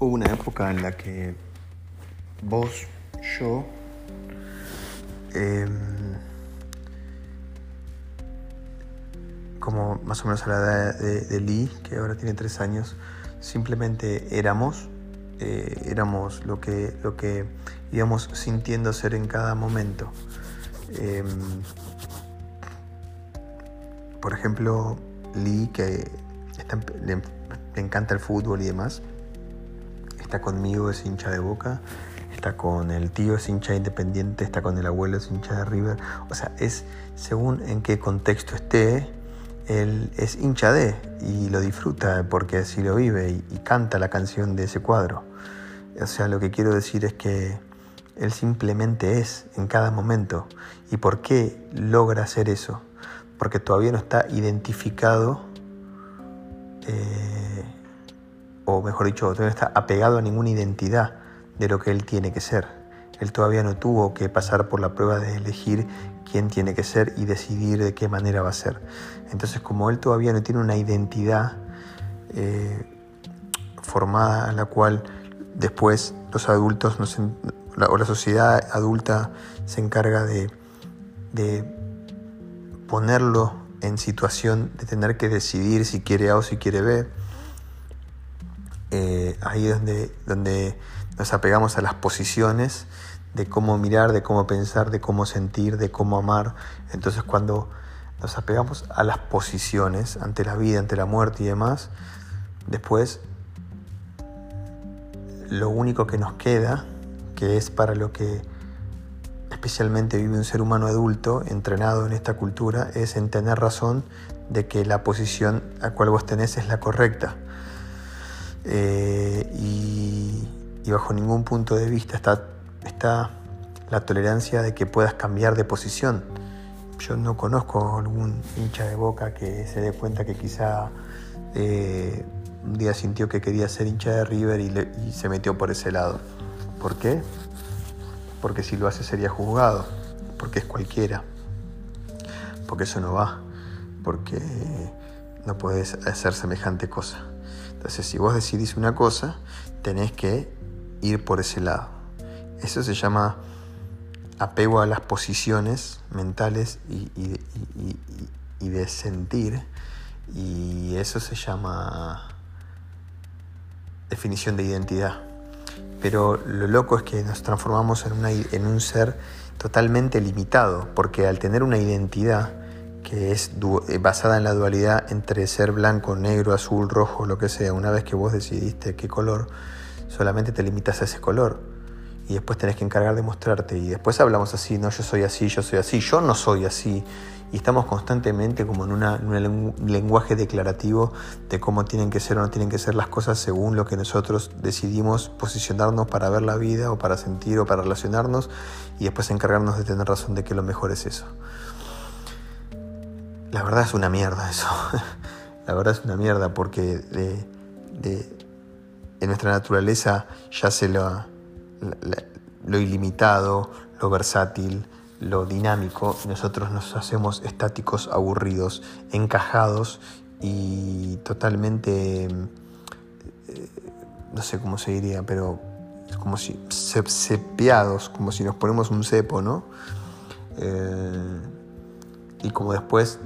hubo una época en la que vos, yo, como más o menos a la edad de Lee, que ahora tiene 3 años, simplemente éramos lo que íbamos sintiendo ser en cada momento. Por ejemplo, Lee, que le encanta el fútbol y demás, está conmigo, es hincha de Boca, está con el tío, es hincha de Independiente, está con el abuelo, es hincha de River. O sea, es según en qué contexto esté, él es hincha de, y lo disfruta porque así lo vive, y canta la canción de ese cuadro. O sea, lo que quiero decir es que él simplemente es en cada momento. ¿Y por qué logra hacer eso? Porque todavía no está identificado, o mejor dicho, todavía no está apegado a ninguna identidad de lo que él tiene que ser. Él todavía no tuvo que pasar por la prueba de elegir quién tiene que ser y decidir de qué manera va a ser. Entonces, como él todavía no tiene una identidad formada, a la cual después los adultos o la sociedad adulta se encarga de ponerlo en situación de tener que decidir si quiere A o si quiere B, ahí es donde nos apegamos a las posiciones de cómo mirar, de cómo pensar, de cómo sentir, de cómo amar. Entonces, cuando nos apegamos a las posiciones ante la vida, ante la muerte y demás, después lo único que nos queda, que es para lo que especialmente vive un ser humano adulto entrenado en esta cultura, es en tener razón de que la posición a cual vos tenés es la correcta. Y bajo ningún punto de vista está la tolerancia de que puedas cambiar de posición. Yo no conozco algún hincha de Boca que se dé cuenta que quizá un día sintió que quería ser hincha de River y se metió por ese lado. ¿Por qué? Porque si lo hace sería juzgado, porque es cualquiera, porque eso no va, porque no podés hacer semejante cosa. Entonces, si vos decidís una cosa, tenés que ir por ese lado. Eso se llama apego a las posiciones mentales y de sentir, y eso se llama definición de identidad. Pero lo loco es que nos transformamos en un ser totalmente limitado, porque al tener una identidad que es basada en la dualidad entre ser blanco, negro, azul, rojo, lo que sea, una vez que vos decidiste qué color, solamente te limitas a ese color. Y después tenés que encargar de mostrarte. Y después hablamos así, no, yo soy así, yo soy así, yo no soy así. Y estamos constantemente como en un lenguaje declarativo de cómo tienen que ser o no tienen que ser las cosas según lo que nosotros decidimos posicionarnos para ver la vida, o para sentir, o para relacionarnos. Y después encargarnos de tener razón de que lo mejor es eso. La verdad es una mierda eso. La verdad es una mierda, porque en nuestra naturaleza ya se lo ilimitado, lo versátil, lo dinámico, nosotros nos hacemos estáticos, aburridos, encajados y totalmente, no sé cómo se diría, pero como si cepiados, como si nos ponemos un cepo, ¿no? Y como después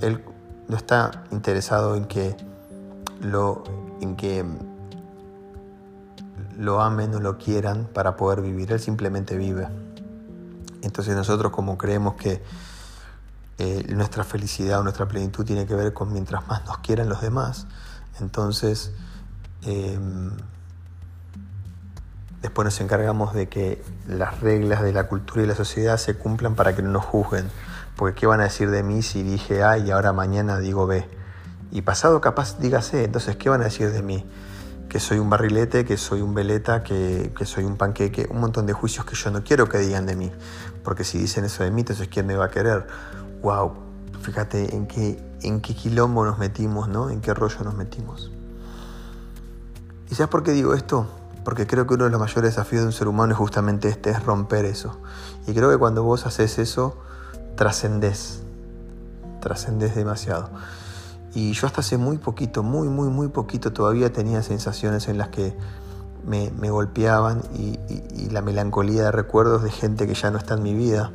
él no está interesado en que lo amen o lo quieran para poder vivir, él simplemente vive. Entonces nosotros, como creemos que nuestra felicidad o nuestra plenitud tiene que ver con mientras más nos quieran los demás, entonces después nos encargamos de que las reglas de la cultura y la sociedad se cumplan para que no nos juzguen, porque ¿qué van a decir de mí si dije A y ahora mañana digo B? Y pasado capaz diga C, entonces ¿qué van a decir de mí? Que soy un barrilete, que soy un veleta, que soy un panqueque, un montón de juicios que yo no quiero que digan de mí, porque si dicen eso de mí, entonces ¿quién me va a querer? Wow, fíjate en qué quilombo nos metimos, ¿no? En qué rollo nos metimos. ¿Y sabes por qué digo esto? Porque creo que uno de los mayores desafíos de un ser humano es justamente este, es romper eso. Y creo que cuando vos haces eso, trascendés demasiado. Y yo hasta hace muy poquito, muy, muy, muy poquito, todavía tenía sensaciones en las que me golpeaban y la melancolía de recuerdos de gente que ya no está en mi vida,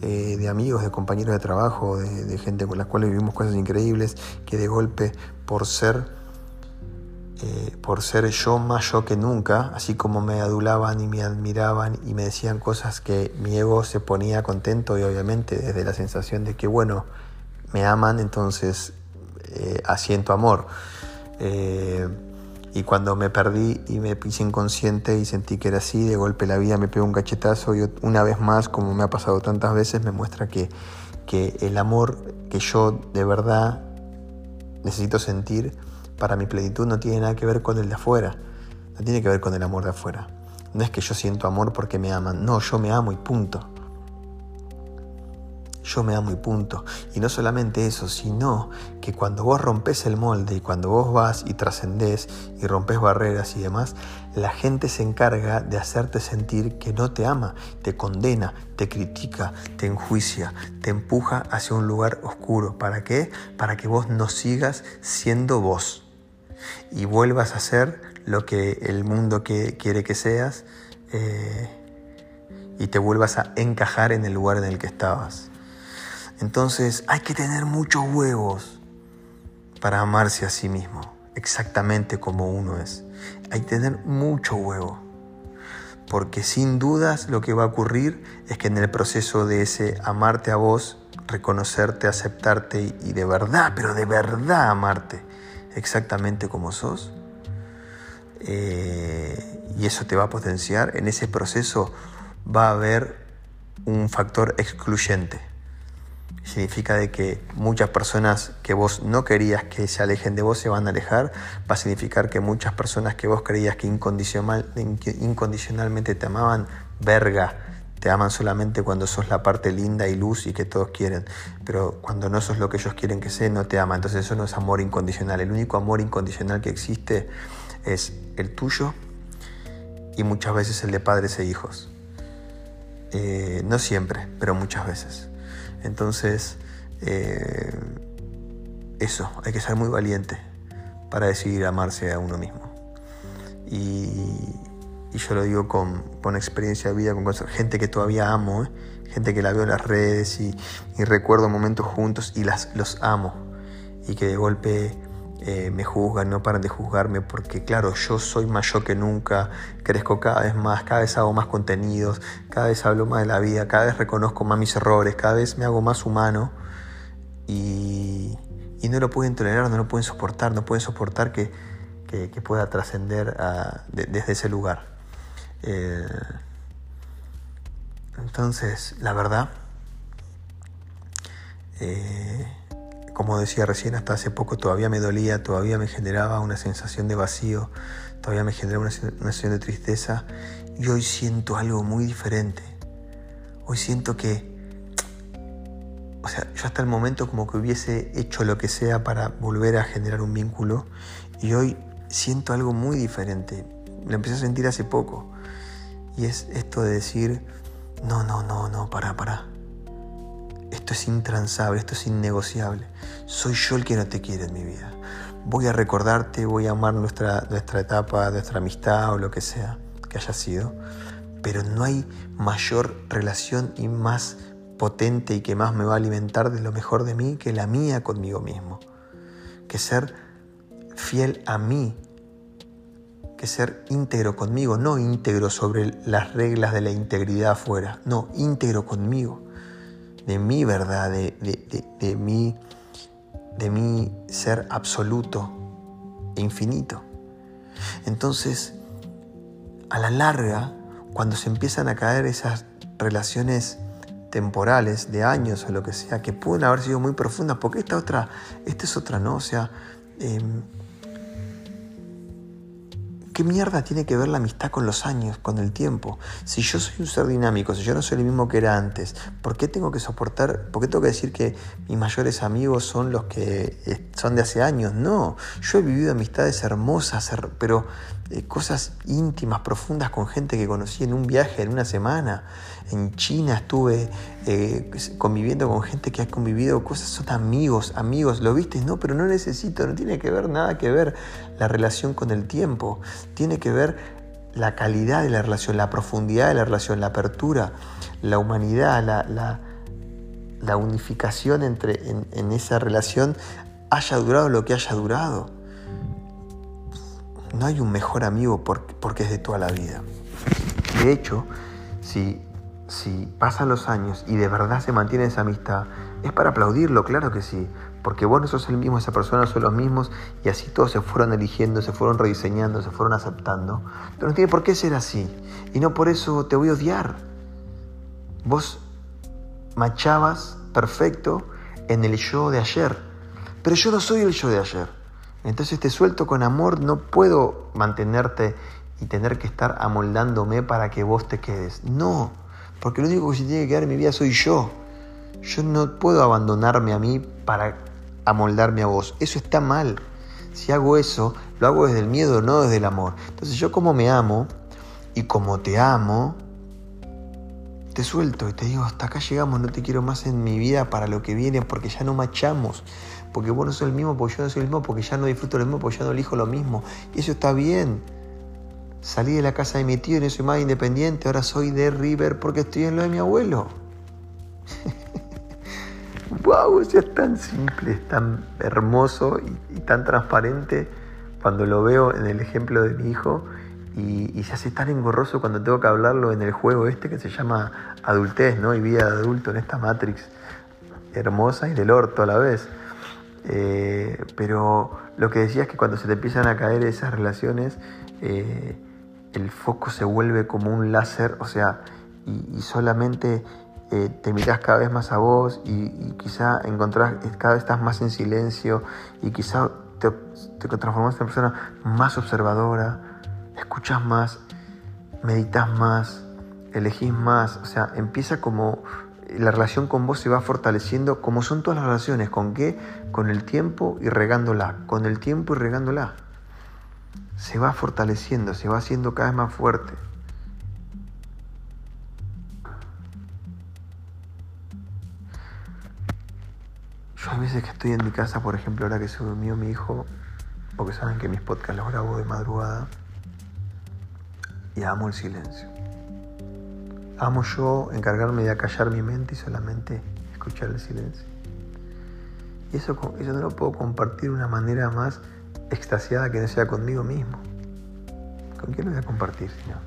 de amigos, de compañeros de trabajo, de gente con las cuales vivimos cosas increíbles, que de golpe por ser yo más yo que nunca, así como me adulaban y me admiraban y me decían cosas que mi ego se ponía contento, y obviamente desde la sensación de que bueno, me aman, entonces asiento amor. Y cuando me perdí y me hice inconsciente y sentí que era así, de golpe la vida me pegó un cachetazo y una vez más, como me ha pasado tantas veces, me muestra que el amor que yo de verdad necesito sentir para mi plenitud no tiene nada que ver con el de afuera, no tiene que ver con el amor de afuera. No es que yo siento amor porque me aman, no, yo me amo y punto. Yo me amo y punto. Y no solamente eso, sino que cuando vos rompés el molde y cuando vos vas y trascendés y rompés barreras y demás, la gente se encarga de hacerte sentir que no te ama, te condena, te critica, te enjuicia, te empuja hacia un lugar oscuro. ¿Para qué? Para que vos no sigas siendo vos y vuelvas a ser lo que el mundo quiere que seas, y te vuelvas a encajar en el lugar en el que estabas. Entonces hay que tener muchos huevos para amarse a sí mismo, exactamente como uno es. Hay que tener mucho huevo, porque sin dudas lo que va a ocurrir es que en el proceso de ese amarte a vos, reconocerte, aceptarte y de verdad, pero de verdad amarte exactamente como sos, y eso te va a potenciar, en ese proceso va a haber un factor excluyente. Significa de que muchas personas que vos no querías que se alejen de vos se van a alejar. Va a significar que muchas personas que vos creías que incondicionalmente te amaban, verga, te aman solamente cuando sos la parte linda y luz y que todos quieren. Pero cuando no sos lo que ellos quieren que seas, no te aman. Entonces eso no es amor incondicional. El único amor incondicional que existe es el tuyo y muchas veces el de padres e hijos. No siempre, pero muchas veces. Entonces, eso, hay que ser muy valiente para decidir amarse a uno mismo. Y yo lo digo con experiencia de vida, con gente que todavía amo, gente que la veo en las redes y recuerdo momentos juntos y los amo. Y que de golpe me juzgan, no paran de juzgarme, porque claro, yo soy más yo que nunca, crezco cada vez más, cada vez hago más contenidos, cada vez hablo más de la vida, cada vez reconozco más mis errores, cada vez me hago más humano y no lo pueden tolerar, no lo pueden soportar, no pueden soportar que pueda trascender desde ese lugar. Entonces, la verdad, como decía recién, hasta hace poco todavía me dolía, todavía me generaba una sensación de vacío, todavía me generaba una sensación de tristeza, y hoy siento algo muy diferente. Hoy siento que, o sea, yo hasta el momento como que hubiese hecho lo que sea para volver a generar un vínculo, y hoy siento algo muy diferente. Lo empecé a sentir hace poco, y es esto de decir, no, pará. Esto es intransable, esto es innegociable. Soy yo el que no te quiere en mi vida. Voy a recordarte, voy a amar nuestra etapa, nuestra amistad o lo que sea que haya sido. Pero no hay mayor relación y más potente y que más me va a alimentar de lo mejor de mí que la mía conmigo mismo. Que ser fiel a mí. Que ser íntegro conmigo. No íntegro sobre las reglas de la integridad afuera. No, íntegro conmigo. De mi verdad, de mi ser absoluto e infinito. Entonces, a la larga, cuando se empiezan a caer esas relaciones temporales, de años o lo que sea, que pueden haber sido muy profundas, porque esta es otra, ¿no? O sea, ¿qué mierda tiene que ver la amistad con los años, con el tiempo? Si yo soy un ser dinámico, si yo no soy el mismo que era antes, ¿por qué tengo que soportar? ¿Por qué tengo que decir que mis mayores amigos son los que son de hace años? No, yo he vivido amistades hermosas, pero cosas íntimas, profundas con gente que conocí en un viaje, en una semana. En China estuve conviviendo con gente que ha convivido, cosas, son amigos, ¿lo viste? No, pero no necesito, no tiene que ver nada que ver la relación con el tiempo. Tiene que ver la calidad de la relación, la profundidad de la relación, la apertura, la humanidad, la unificación en esa relación, haya durado lo que haya durado. No hay un mejor amigo porque es de toda la vida. De hecho, si pasan los años y de verdad se mantiene esa amistad, es para aplaudirlo, claro que sí, porque vos no sos el mismo, esa persona son los mismos, y así todos se fueron eligiendo, se fueron rediseñando, se fueron aceptando. Pero no tiene por qué ser así, y no por eso te voy a odiar. Vos machabas perfecto en el yo de ayer, pero yo no soy el yo de ayer. Entonces te suelto con amor, no puedo mantenerte y tener que estar amoldándome para que vos te quedes. No, porque lo único que se tiene que quedar en mi vida soy yo. Yo no puedo abandonarme a mí para amoldarme a vos. Eso está mal. Si hago eso, lo hago desde el miedo, no desde el amor. Entonces yo, como me amo y como te amo, te suelto y te digo, hasta acá llegamos, no te quiero más en mi vida para lo que viene, porque ya no machamos, porque vos no sos el mismo, porque yo no soy el mismo, porque ya no disfruto lo mismo, porque ya no elijo lo mismo. Y eso está bien. Salí de la casa de mi tío y no soy más independiente, ahora soy de River porque estoy en lo de mi abuelo. Wow, o sea, es tan simple, es tan hermoso y tan transparente cuando lo veo en el ejemplo de mi hijo, y se hace tan engorroso cuando tengo que hablarlo en el juego este que se llama adultez, ¿no? Y vida de adulto en esta Matrix hermosa y del orto a la vez. Pero lo que decía es que cuando se te empiezan a caer esas relaciones, el foco se vuelve como un láser, o sea, y solamente... te mirás cada vez más a vos y quizá encontrás, cada vez estás más en silencio y quizá te transformás en una persona más observadora, escuchás más, meditas más, elegís más, o sea, empieza como la relación con vos se va fortaleciendo, como son todas las relaciones. ¿Con qué? Con el tiempo y regándola, con el tiempo y regándola. Se va fortaleciendo, se va haciendo cada vez más fuerte. Yo hay veces que estoy en mi casa, por ejemplo, ahora que se durmió mi hijo, porque saben que mis podcasts los grabo de madrugada, y amo el silencio. Amo yo encargarme de acallar mi mente y solamente escuchar el silencio. Y eso no lo puedo compartir de una manera más extasiada que no sea conmigo mismo. ¿Con quién lo voy a compartir, señor?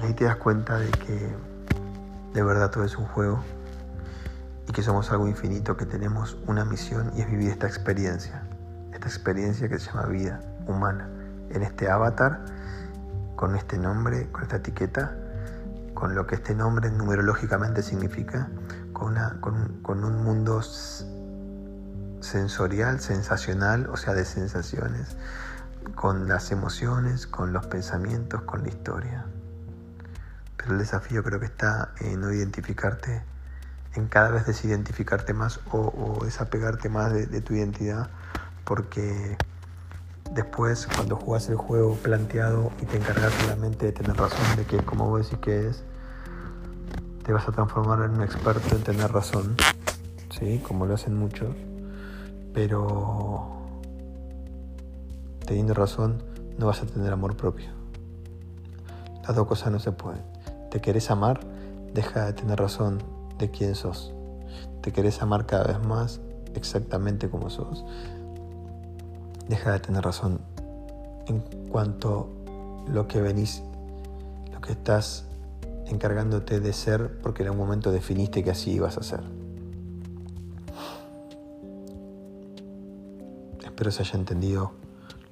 Ahí te das cuenta de que de verdad todo es un juego y que somos algo infinito, que tenemos una misión y es vivir esta experiencia que se llama vida humana, en este avatar, con este nombre, con esta etiqueta, con lo que este nombre numerológicamente significa, con un mundo sensorial, sensacional, o sea, de sensaciones, con las emociones, con los pensamientos, con la historia. Pero el desafío creo que está en no identificarte, en cada vez desidentificarte más o desapegarte más de tu identidad, porque después cuando jugás el juego planteado y te encargas solamente de tener razón, de que como vos decís que es, te vas a transformar en un experto en tener razón, ¿sí? Como lo hacen muchos, pero teniendo razón no vas a tener amor propio. Las dos cosas no se pueden. ¿Te querés amar? Deja de tener razón de quién sos. ¿Te querés amar cada vez más exactamente como sos? Deja de tener razón en cuanto a lo que venís, lo que estás encargándote de ser, porque en algún momento definiste que así ibas a ser. Espero se haya entendido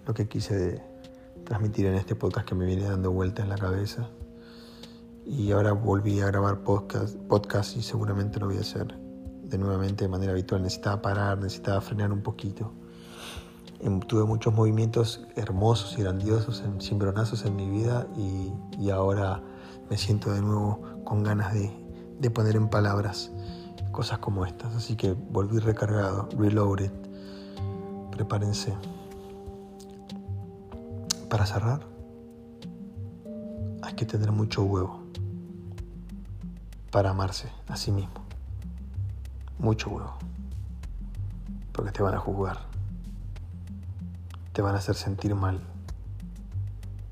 lo que quise transmitir en este podcast, que me viene dando vueltas en la cabeza. Y ahora volví a grabar podcast y seguramente lo voy a hacer de manera habitual. Necesitaba parar, necesitaba frenar un poquito. Tuve muchos movimientos hermosos y grandiosos, cimbronazos en mi vida, y ahora me siento de nuevo con ganas de poner en palabras cosas como estas. Así que volví recargado, reloaded. Prepárense. Para cerrar, hay que tener mucho huevo para amarse a sí mismo. Mucho huevo. Porque te van a juzgar. te van a hacer sentir mal.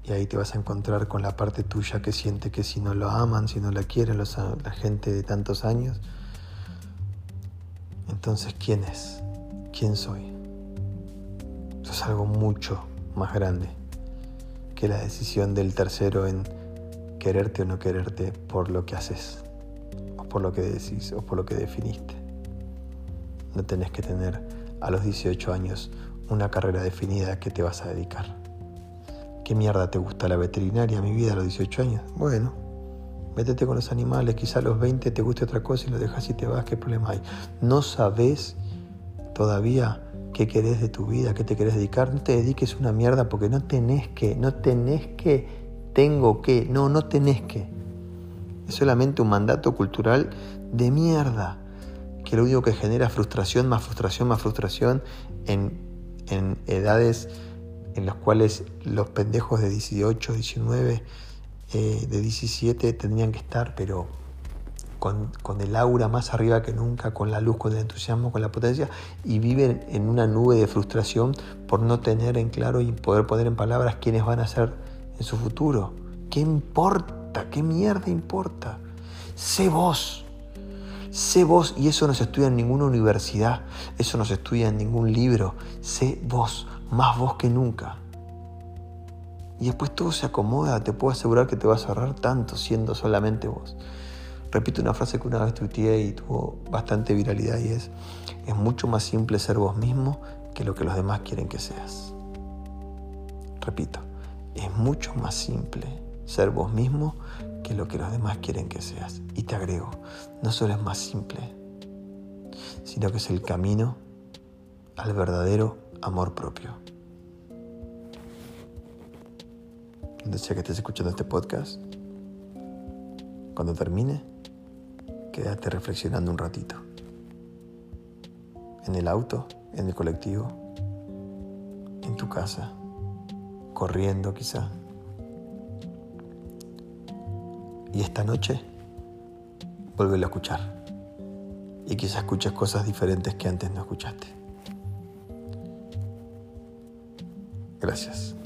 Y ahí te vas a encontrar con la parte tuya que siente que si no lo aman, si no la quieren la gente de tantos años, entonces ¿quién es? ¿Quién soy? Eso es algo mucho más grande que la decisión del tercero en quererte o no quererte por lo que haces, o por lo que decís, o por lo que definiste. No tenés que tener a los 18 años una carrera definida que te vas a dedicar. ¿Qué mierda te gusta la veterinaria? Mi vida a los 18 años. Bueno, métete con los animales, quizá a los 20 te guste otra cosa y lo dejas y te vas, ¿qué problema hay? No sabés todavía qué querés de tu vida, qué te querés dedicar. No te dediques una mierda porque no tenés que. Es solamente un mandato cultural de mierda, que lo único que genera frustración, más frustración en edades en las cuales los pendejos de 18, 19, de 17 tendrían que estar, pero con el aura más arriba que nunca, con la luz, con el entusiasmo, con la potencia, y viven en una nube de frustración por no tener en claro y poder poner en palabras quiénes van a ser en su futuro. ¿Qué importa? ¿Qué mierda importa? Sé vos. Sé vos, y eso no se estudia en ninguna universidad, eso no se estudia en ningún libro. Sé vos, más vos que nunca. Y después todo se acomoda, te puedo asegurar que te vas a ahorrar tanto siendo solamente vos. Repito una frase que una vez tuiteé y tuvo bastante viralidad, y es mucho más simple ser vos mismo que lo que los demás quieren que seas. Repito, es mucho más simple ser vos mismo que lo que los demás quieren que seas. Y te agrego, no solo es más simple, sino que es el camino al verdadero amor propio. Donde sea que estés escuchando este podcast, cuando termine, quédate reflexionando un ratito. En el auto, en el colectivo, en tu casa, corriendo quizá. Y esta noche, vuélvelo a escuchar. Y quizás escuches cosas diferentes que antes no escuchaste. Gracias.